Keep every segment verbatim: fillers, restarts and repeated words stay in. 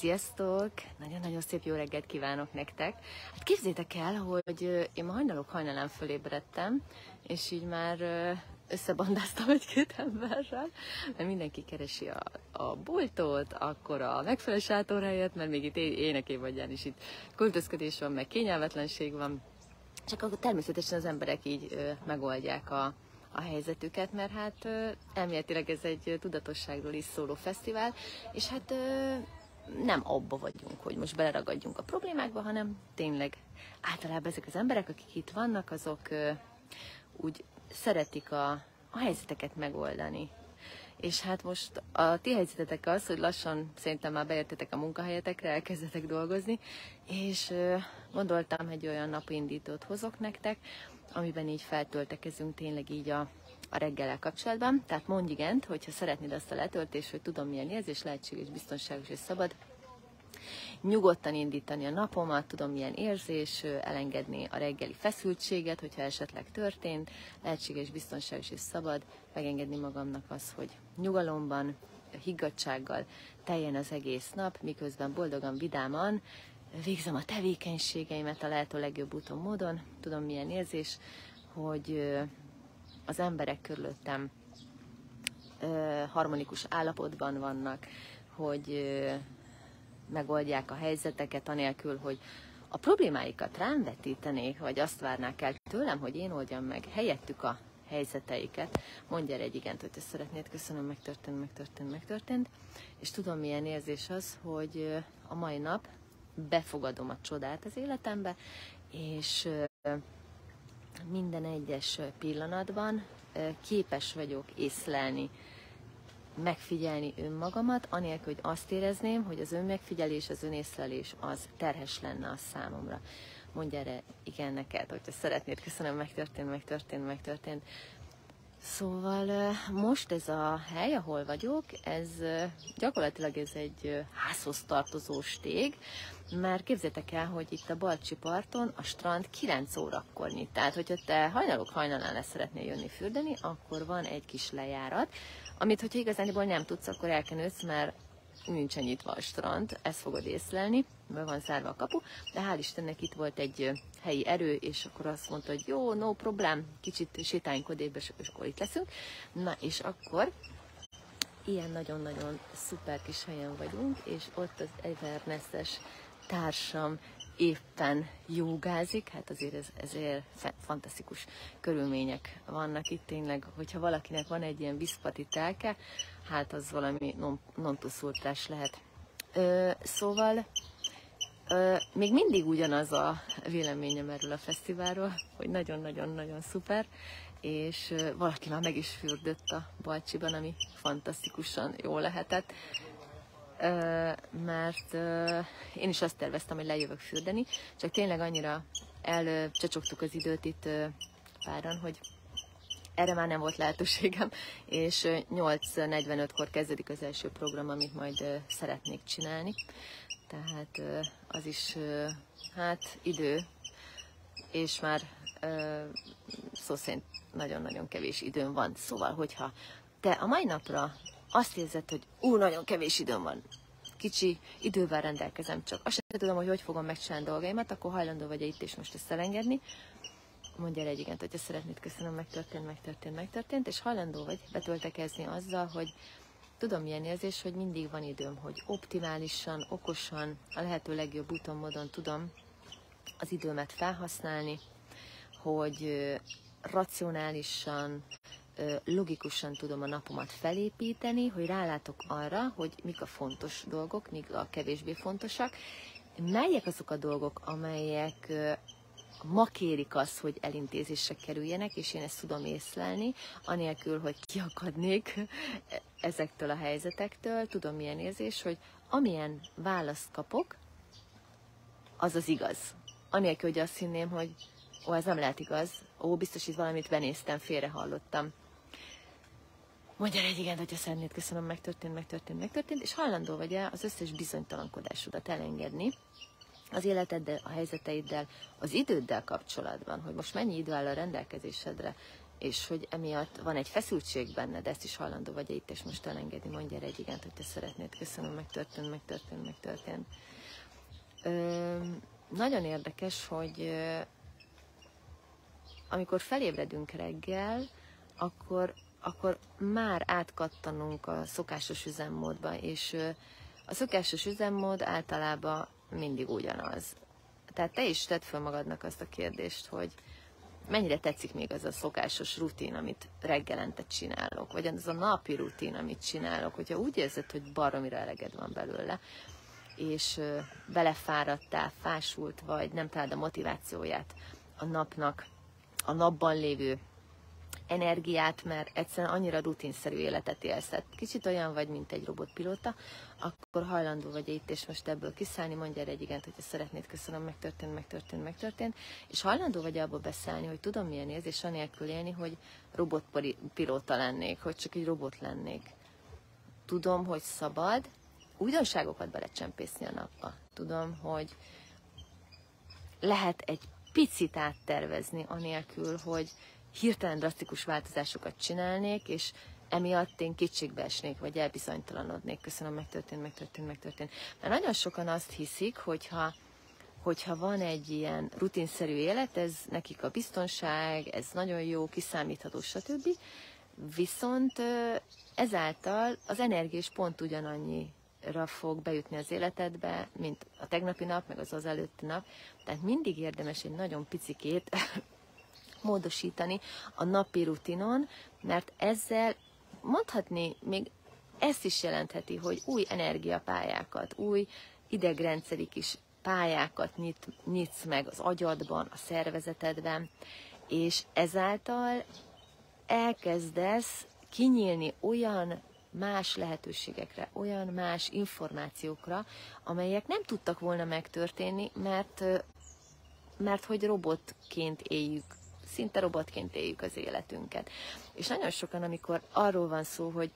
Sziasztok! Nagyon-nagyon szép jó reggelt kívánok nektek! Hát képzétek el, hogy én ma hajnalok hajnalán fölébredtem, és így már összebandáztam egy-két emberrel, mert mindenki keresi a, a boltot, akkor a megfelelő sátorhelyet, mert még itt énekévadján is itt költözködés van, meg kényelmetlenség van, csak akkor természetesen az emberek így ö, megoldják a a helyzetüket, mert hát elméletileg ez egy tudatosságról is szóló fesztivál, és hát nem abba vagyunk, hogy most beleragadjunk a problémákba, hanem tényleg általában ezek az emberek, akik itt vannak, azok úgy szeretik a, a helyzeteket megoldani. És hát most a ti helyzetetek az, hogy lassan szerintem már beértetek a munkahelyetekre, elkezdetek dolgozni, és gondoltam, hogy olyan napindítót hozok nektek, amiben így feltöltekezünk tényleg így a, a reggellel kapcsolatban. Tehát mondj igent, hogyha szeretnéd azt a letöltést, hogy tudom milyen érzés, lehetséges, biztonságos és szabad, nyugodtan indítani a napomat, tudom milyen érzés, elengedni a reggeli feszültséget, hogyha esetleg történt, lehetséges, biztonságos és szabad, megengedni magamnak az, hogy nyugalomban, higgadtsággal teljen az egész nap, miközben boldogan, vidáman végzem a tevékenységeimet a lehető legjobb úton, módon. Tudom milyen érzés, hogy az emberek körülöttem harmonikus állapotban vannak, hogy megoldják a helyzeteket anélkül, hogy a problémáikat rám vetítenék, vagy azt várnák el tőlem, hogy én oldjam meg helyettük a helyzeteiket. Mondj el egy igent, hogy te szeretnéd, köszönöm, megtörtént, megtörtént, megtörtént. És tudom milyen érzés az, hogy a mai nap befogadom a csodát az életembe, és minden egyes pillanatban képes vagyok észlelni, megfigyelni önmagamat, anélkül, hogy azt érezném, hogy az önmegfigyelés, az önészlelés az terhes lenne a számomra. Mondj erre igen neked, hogyha szeretnéd, köszönöm, megtörtént, megtörtént, megtörtént. Szóval most ez a hely, ahol vagyok, ez gyakorlatilag ez egy házhoz tartozó stég, mert képzeljétek el, hogy itt a Balcsi parton a strand kilenc órakor nyit. Tehát, hogyha te hajnalok hajnalán le szeretnél jönni fürdeni, akkor van egy kis lejárat, amit, hogyha igazániból nem tudsz, akkor elkenődsz, mert nincsen nyitva a strand, ezt fogod észlelni, be van zárva a kapu, de hál' Istennek itt volt egy helyi erő, és akkor azt mondta, hogy jó, no problém, kicsit sétáljunk odébb, és akkor itt leszünk. Na, és akkor ilyen nagyon-nagyon szuper kis helyen vagyunk, és ott az Everness-es társam éppen jogázik, hát azért ez, ezért fantasztikus körülmények vannak itt tényleg, hogyha valakinek van egy ilyen vízpati telke, hát az valami non-tuszultás lehet. Ö, szóval ö, még mindig ugyanaz a véleményem erről a fesztiválról, hogy nagyon-nagyon-nagyon szuper, és ö, valaki már meg is fürdött a Balcsiban, ami fantasztikusan jó lehetett. Ö, mert ö, én is azt terveztem, hogy lejövök fürdeni, csak tényleg annyira elcsacsogtuk az időt itt ö, páran, hogy erre már nem volt lehetőségem, és nyolc negyvenötkor kezdődik az első program, amit majd ö, szeretnék csinálni. Tehát ö, az is ö, hát idő, és már ö, szó szerint nagyon-nagyon kevés időm van. Szóval, hogyha te a mai napra azt érzed, hogy ú, nagyon kevés időm van, kicsi idővel rendelkezem csak, azt sem tudom, hogy hogy fogom megcsinálni dolgaimat, akkor hajlandó vagy itt és most ezt elengedni. Mondj el egy igent, hogyha szeretnéd, köszönöm, megtörtént, megtörtént, megtörtént, és hajlandó vagy betöltekezni azzal, hogy tudom milyen érzés, hogy mindig van időm, hogy optimálisan, okosan, a lehető legjobb úton, módon tudom az időmet felhasználni, hogy racionálisan, logikusan tudom a napomat felépíteni, hogy rálátok arra, hogy mik a fontos dolgok, mik a kevésbé fontosak, melyek azok a dolgok, amelyek ma kérik azt, hogy elintézésre kerüljenek, és én ezt tudom észlelni, anélkül, hogy kiakadnék ezektől a helyzetektől. Tudom milyen érzés, hogy amilyen választ kapok, az az igaz. Anélkül, hogy azt hinném, hogy ó, ez nem lehet igaz, ó, biztos itt valamit benéztem, félre hallottam. Mondj el egy igent, hogyha szeretnéd, köszönöm, megtörtént, megtörtént, megtörtént, és hajlandó vagy el az összes bizonytalankodásodat elengedni az életeddel, a helyzeteiddel, az időddel kapcsolatban, hogy most mennyi idő áll a rendelkezésedre, és hogy emiatt van egy feszültség benned, ezt is hajlandó vagy itt és most elengedni, mondj erre egy igent, hogy te szeretnéd, köszönöm, megtörtént, megtörtént, megtörtént. Ö, nagyon érdekes, hogy ö, amikor felébredünk reggel, akkor, akkor már átkattanunk a szokásos üzemmódba, és ö, a szokásos üzemmód általában mindig ugyanaz. Tehát te is tedd fel magadnak azt a kérdést, hogy mennyire tetszik még az a szokásos rutin, amit reggelente csinálok, vagy az a napi rutin, amit csinálok, hogyha úgy érzed, hogy baromira eleged van belőle, és belefáradtál, fásult vagy, nem találod a motivációját a napnak, a napban lévő energiát, mert egyszerűen annyira rutinszerű életet élsz. Tehát kicsit olyan vagy, mint egy robotpilóta, akkor hajlandó vagy itt és most ebből kiszállni, mondj erre egy igent, hogyha szeretnéd, köszönöm, megtörtént, megtörtént, megtörtént, és hajlandó vagy abból beszélni, hogy tudom milyen érzés, anélkül élni, hogy robotpilóta lennék, hogy csak egy robot lennék. Tudom, hogy szabad újdonságokat belecsempészni a napba. Tudom, hogy lehet egy picit áttervezni, anélkül, hogy hirtelen drasztikus változásokat csinálnék, és emiatt én kétségbe esnék, vagy elbizonytalanodnék. Köszönöm, megtörtént, megtörtént, megtörtént. Mert nagyon sokan azt hiszik, hogyha, hogyha van egy ilyen rutinszerű élet, ez nekik a biztonság, ez nagyon jó, kiszámítható, stb. Viszont ezáltal az energia is pont ugyanannyira fog bejutni az életedbe, mint a tegnapi nap, meg az az előtti nap. Tehát mindig érdemes egy nagyon picikét módosítani a napi rutinon, mert ezzel mondhatni, még ezt is jelentheti, hogy új energiapályákat, új idegrendszeri kis pályákat nyit, nyitsz meg az agyadban, a szervezetedben, és ezáltal elkezdesz kinyílni olyan más lehetőségekre, olyan más információkra, amelyek nem tudtak volna megtörténni, mert, mert hogy robotként éljük, szinte robotként éljük az életünket. És nagyon sokan, amikor arról van szó, hogy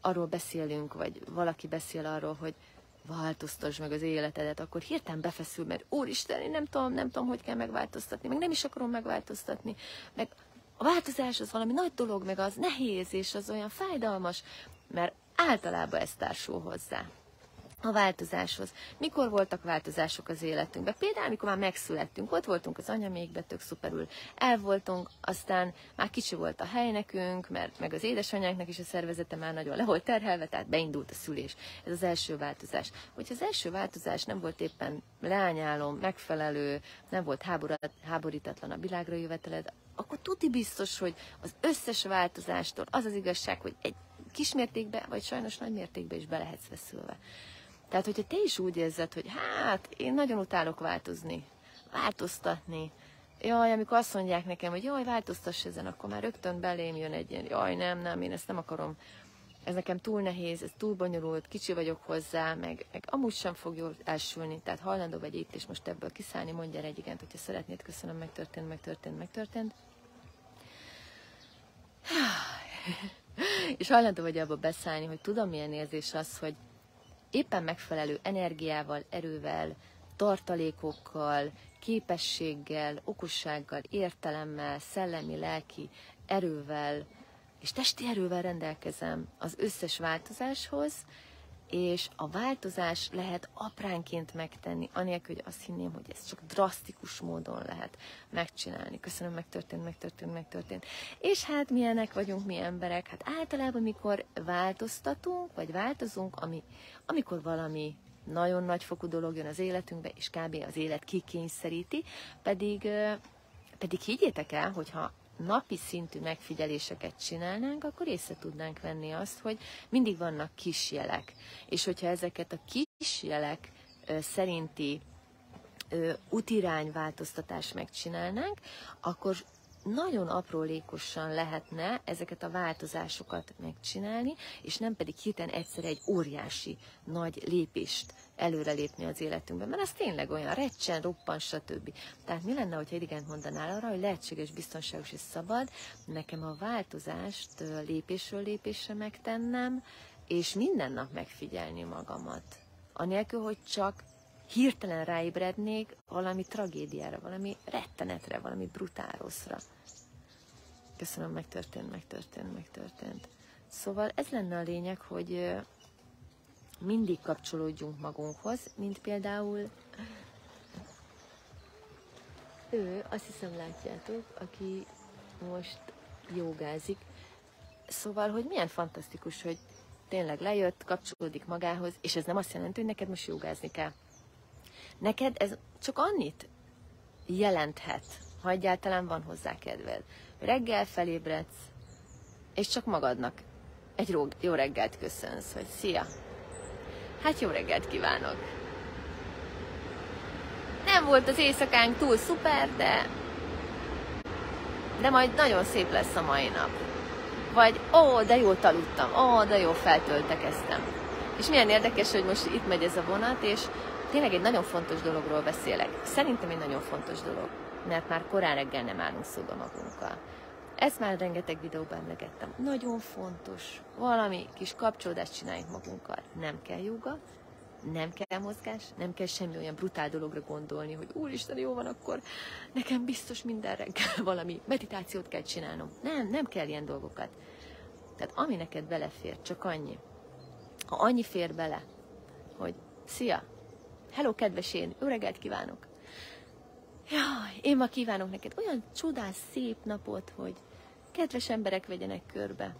arról beszélünk, vagy valaki beszél arról, hogy változtasd meg az életedet, akkor hirtelen befeszül, mert úristen, én nem tudom, nem tudom, hogy kell megváltoztatni, meg nem is akarom megváltoztatni, meg a változás az valami nagy dolog, meg az nehéz, és az olyan fájdalmas, mert általában ez társul hozzá. A változáshoz. Mikor voltak változások az életünkben? Például, amikor már megszülettünk, ott voltunk az anyamékben, tök szuperül el voltunk, aztán már kicsi volt a hely nekünk, mert meg az édesanyánknak is a szervezete már nagyon le volt terhelve, tehát beindult a szülés. Ez az első változás. Hogyha az első változás nem volt éppen leányálom, megfelelő, nem volt háborat, háborítatlan a világra jöveteled, akkor tuti biztos, hogy az összes változástól az az igazság, hogy egy kismértékben, vagy sajnos nagymértékben is be lehetsz veszülve. Tehát, hogyha te is úgy érzed, hogy hát, én nagyon utálok változni, változtatni. Jaj, amikor azt mondják nekem, hogy jaj, változtass ezen, akkor már rögtön belém jön egy ilyen, jaj, nem, nem, én ezt nem akarom. Ez nekem túl nehéz, ez túl bonyolult, kicsi vagyok hozzá, meg, meg amúgy sem fog jól elsülni. Tehát hajlandó vagy itt és most ebből kiszállni, mondj erre egy igent, hogyha szeretnéd, köszönöm, megtörtént, megtörtént, megtörtént. És hajlandó vagy abba beszállni, hogy tudom, milyen érzés az, hogy éppen megfelelő energiával, erővel, tartalékokkal, képességgel, okossággal, értelemmel, szellemi, lelki erővel és testi erővel rendelkezem az összes változáshoz, és a változás lehet apránként megtenni, anélkül, hogy azt hinném, hogy ez csak drasztikus módon lehet megcsinálni. Köszönöm, megtörtént, megtörtént, megtörtént. És hát milyenek vagyunk mi emberek? Hát általában, amikor változtatunk, vagy változunk, ami, amikor valami nagyon nagyfokú dolog jön az életünkbe, és kb. Az élet kikényszeríti, pedig, pedig higgyétek el, hogyha napi szintű megfigyeléseket csinálnánk, akkor észre tudnánk venni azt, hogy mindig vannak kisjelek. És hogyha ezeket a kisjelek szerinti útirányváltoztatást megcsinálnánk, akkor nagyon aprólékosan lehetne ezeket a változásokat megcsinálni, és nem pedig hirtelen egyszer egy óriási nagy lépést előrelépni az életünkben, mert ez tényleg olyan recsen, roppan, stb. Tehát mi lenne, hogyha igent mondanál arra, hogy lehetséges, biztonságos és szabad, nekem a változást lépésről lépésre megtennem, és minden nap megfigyelni magamat. Anélkül, hogy csak hirtelen ráébrednék valami tragédiára, valami rettenetre, valami brutál rosszra. Köszönöm, megtörtént, megtörtént, megtörtént. Szóval ez lenne a lényeg, hogy mindig kapcsolódjunk magunkhoz, mint például ő, azt hiszem látjátok, aki most jogázik. Szóval, hogy milyen fantasztikus, hogy tényleg lejött, kapcsolódik magához, és ez nem azt jelenti, hogy neked most jogázni kell. Neked ez csak annyit jelenthet, ha egyáltalán van hozzá kedved. Reggel felébredsz, és csak magadnak egy jó reggelt köszönsz, hogy szia! Hát jó reggelt kívánok! Nem volt az éjszakánk túl szuper, de, de majd nagyon szép lesz a mai nap. Vagy ó, de jót aludtam, ó, de jó feltöltekeztem. És milyen érdekes, hogy most itt megy ez a vonat, és tényleg egy nagyon fontos dologról beszélek. Szerintem egy nagyon fontos dolog, mert már korán reggel nem állunk szóba magunkkal. Ezt már rengeteg videóban emlegettem. Nagyon fontos, valami kis kapcsolódást csináljunk magunkkal. Nem kell jóga, nem kell mozgás, nem kell semmi olyan brutál dologra gondolni, hogy úristen, jó van, akkor nekem biztos minden reggel valami meditációt kell csinálnom. Nem, nem kell ilyen dolgokat. Tehát ami neked belefér, csak annyi. Ha annyi fér bele, hogy szia, hello kedves én, jó reggelt kívánok! Jaj, én ma kívánok neked olyan csodás, szép napot, hogy kedves emberek vegyenek körbe,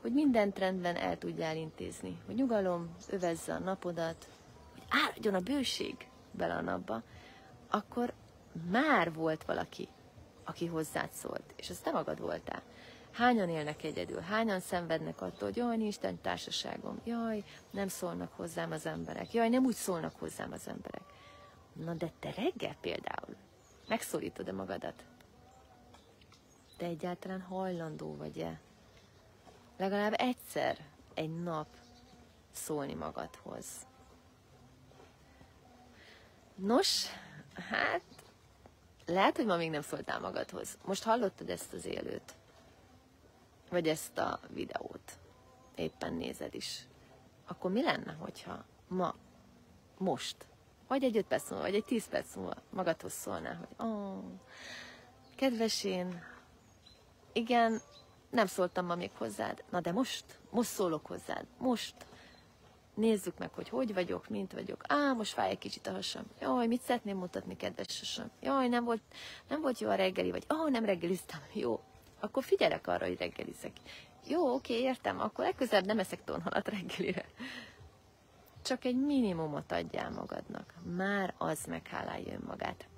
hogy mindent rendben el tudjál intézni, hogy nyugalom övezze a napodat, hogy áradjon a bőség bele a napba, akkor már volt valaki, aki hozzád szólt, és az te magad voltál. Hányan élnek egyedül, hányan szenvednek attól, hogy jaj, nincs társaságom, jaj, nem szólnak hozzám az emberek, jaj, nem úgy szólnak hozzám az emberek. Na de te reggel például megszólítod-e magadat? Te egyáltalán hajlandó vagy-e? Legalább egyszer egy nap szólni magadhoz. Nos, hát lehet, hogy ma még nem szóltál magadhoz. Most hallottad ezt az élőt? Vagy ezt a videót? Éppen nézed is. Akkor mi lenne, hogyha ma, most, vagy egy öt perc múlva, vagy egy tíz perc múlva magadhoz szólnál, hogy ó, kedves én, igen, nem szóltam ma még hozzád, na de most, most szólok hozzád, most nézzük meg, hogy hogy vagyok, mint vagyok, á, most fáj egy kicsit a hasam, jaj, mit szeretném mutatni, kedves hasam, jaj, nem volt, nem volt jó a reggeli, vagy ó, nem reggeliztem, jó, akkor figyelek arra, hogy reggelizek, jó, oké, értem, akkor legközelebb nem eszek tonhalat reggelire. Csak egy minimumot adjál magadnak. Már az meghálálja önmagát.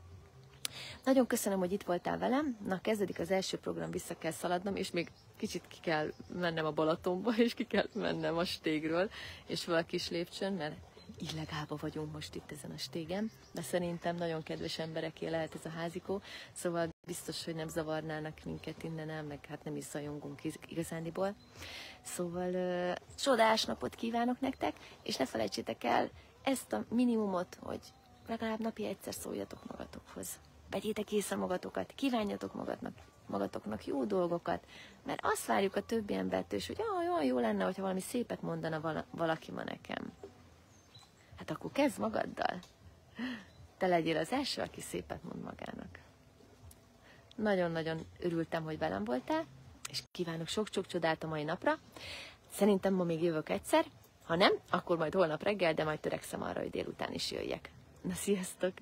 Nagyon köszönöm, hogy itt voltál velem. Na, kezdődik az első program, vissza kell szaladnom, és még kicsit ki kell mennem a Balatonba, és ki kell mennem a stégről, és valaki kis lépcsőn, mert illegálba vagyunk most itt ezen a stégen, de szerintem nagyon kedves embereké lehet ez a házikó, szóval biztos, hogy nem zavarnának minket innen el, meg hát nem is zajongunk igazándiból. Szóval ö, csodás napot kívánok nektek, és ne felejtsétek el ezt a minimumot, hogy legalább napi egyszer szóljatok magatokhoz. Vegyétek észre magatokat, kívánjatok magatnak, magatoknak jó dolgokat, mert azt várjuk a többi embertől is, hogy ah, jaj, jó lenne, hogyha valami szépet mondana vala, valaki ma nekem. Hát akkor kezd magaddal. Te legyél az első, aki szépet mond magának. Nagyon-nagyon örültem, hogy velem voltál, és kívánok sok-sok csodát a mai napra. Szerintem ma még jövök egyszer. Ha nem, akkor majd holnap reggel, de majd törekszem arra, hogy délután is jöjjek. Na, sziasztok!